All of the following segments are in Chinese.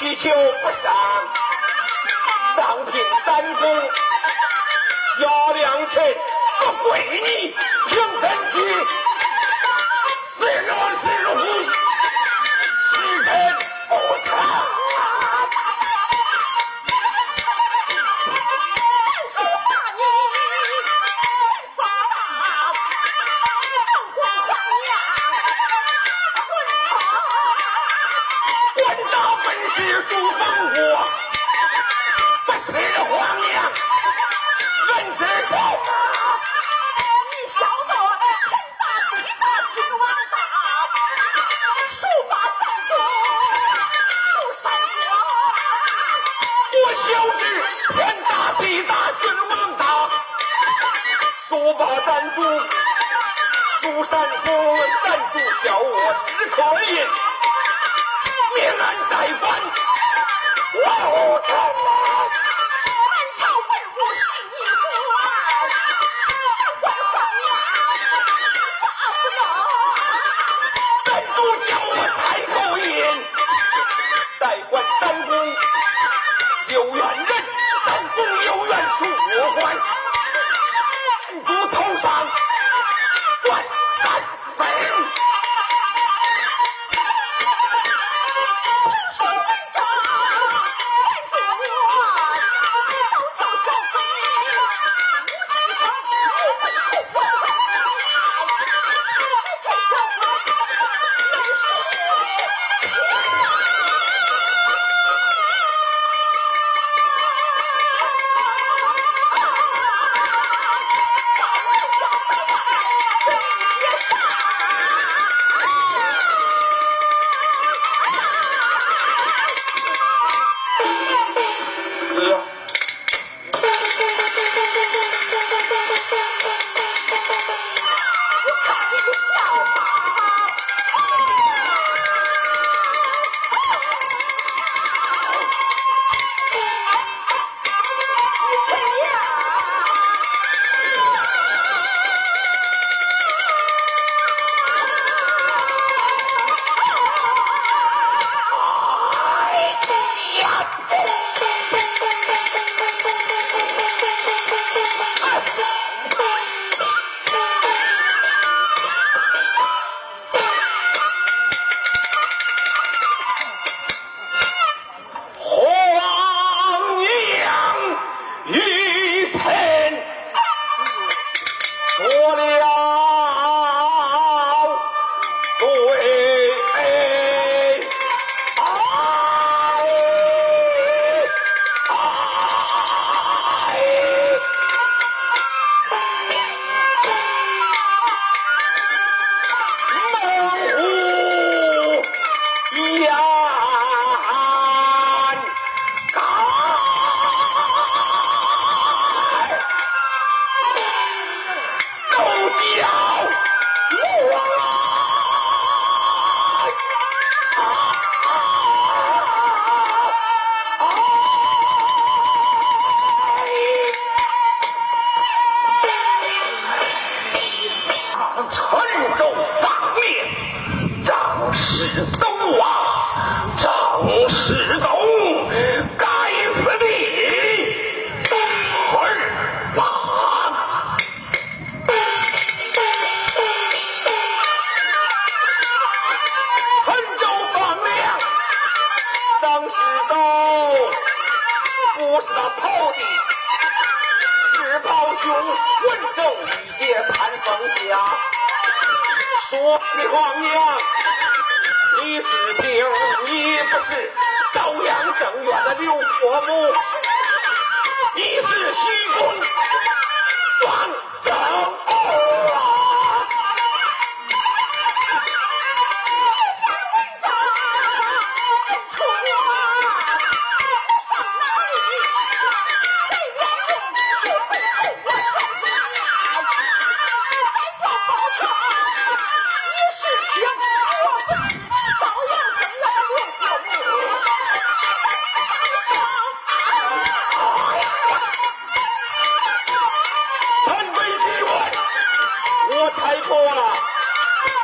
祈求不赏，藏品三公姚良臣，我跪你平城区，是奴是虎，是臣不差。 是朱方国，不识皇娘，问知愁。你小子身大嘴大心窝大，手把刀中受伤我。我小侄天大地大君王大，手把赞助苏三公赞助小我十口音。 命俺带官，我无常啊！俺朝文武信义官，上官放羊，打不倒。本主叫我抬头引，带官三公有缘人，三公有缘恕我官。本主头上冠三分。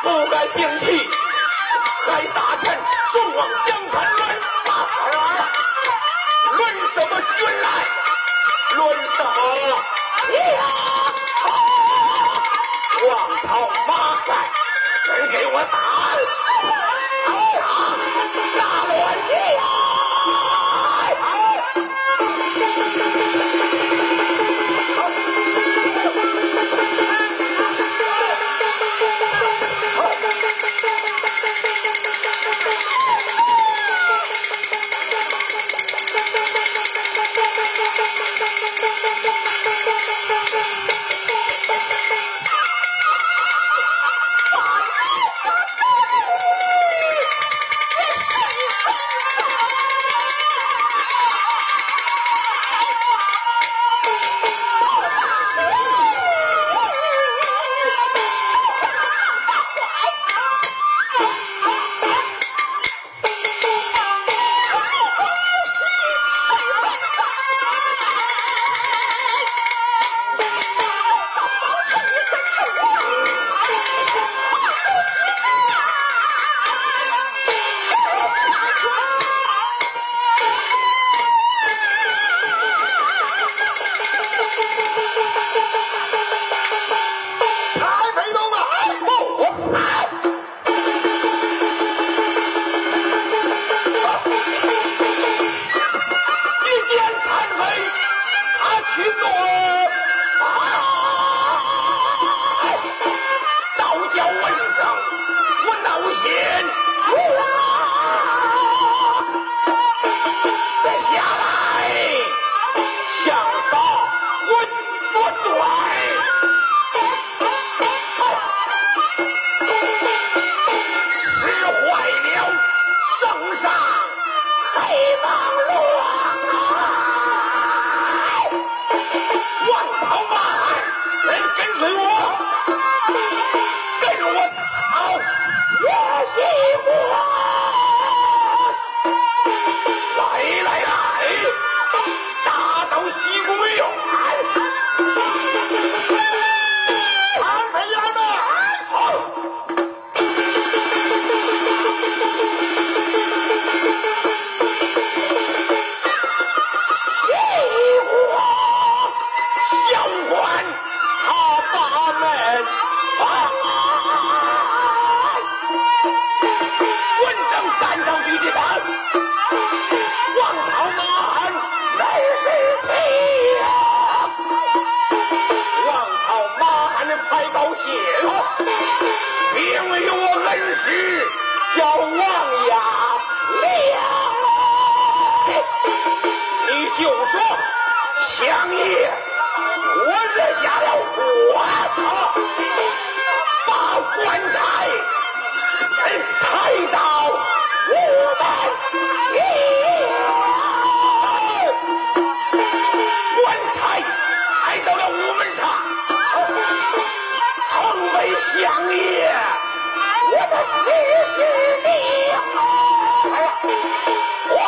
不该摒弃，还大臣送往江山来。抡手呀，王朝八代，谁给我打？打我去呀！ 我的西施你，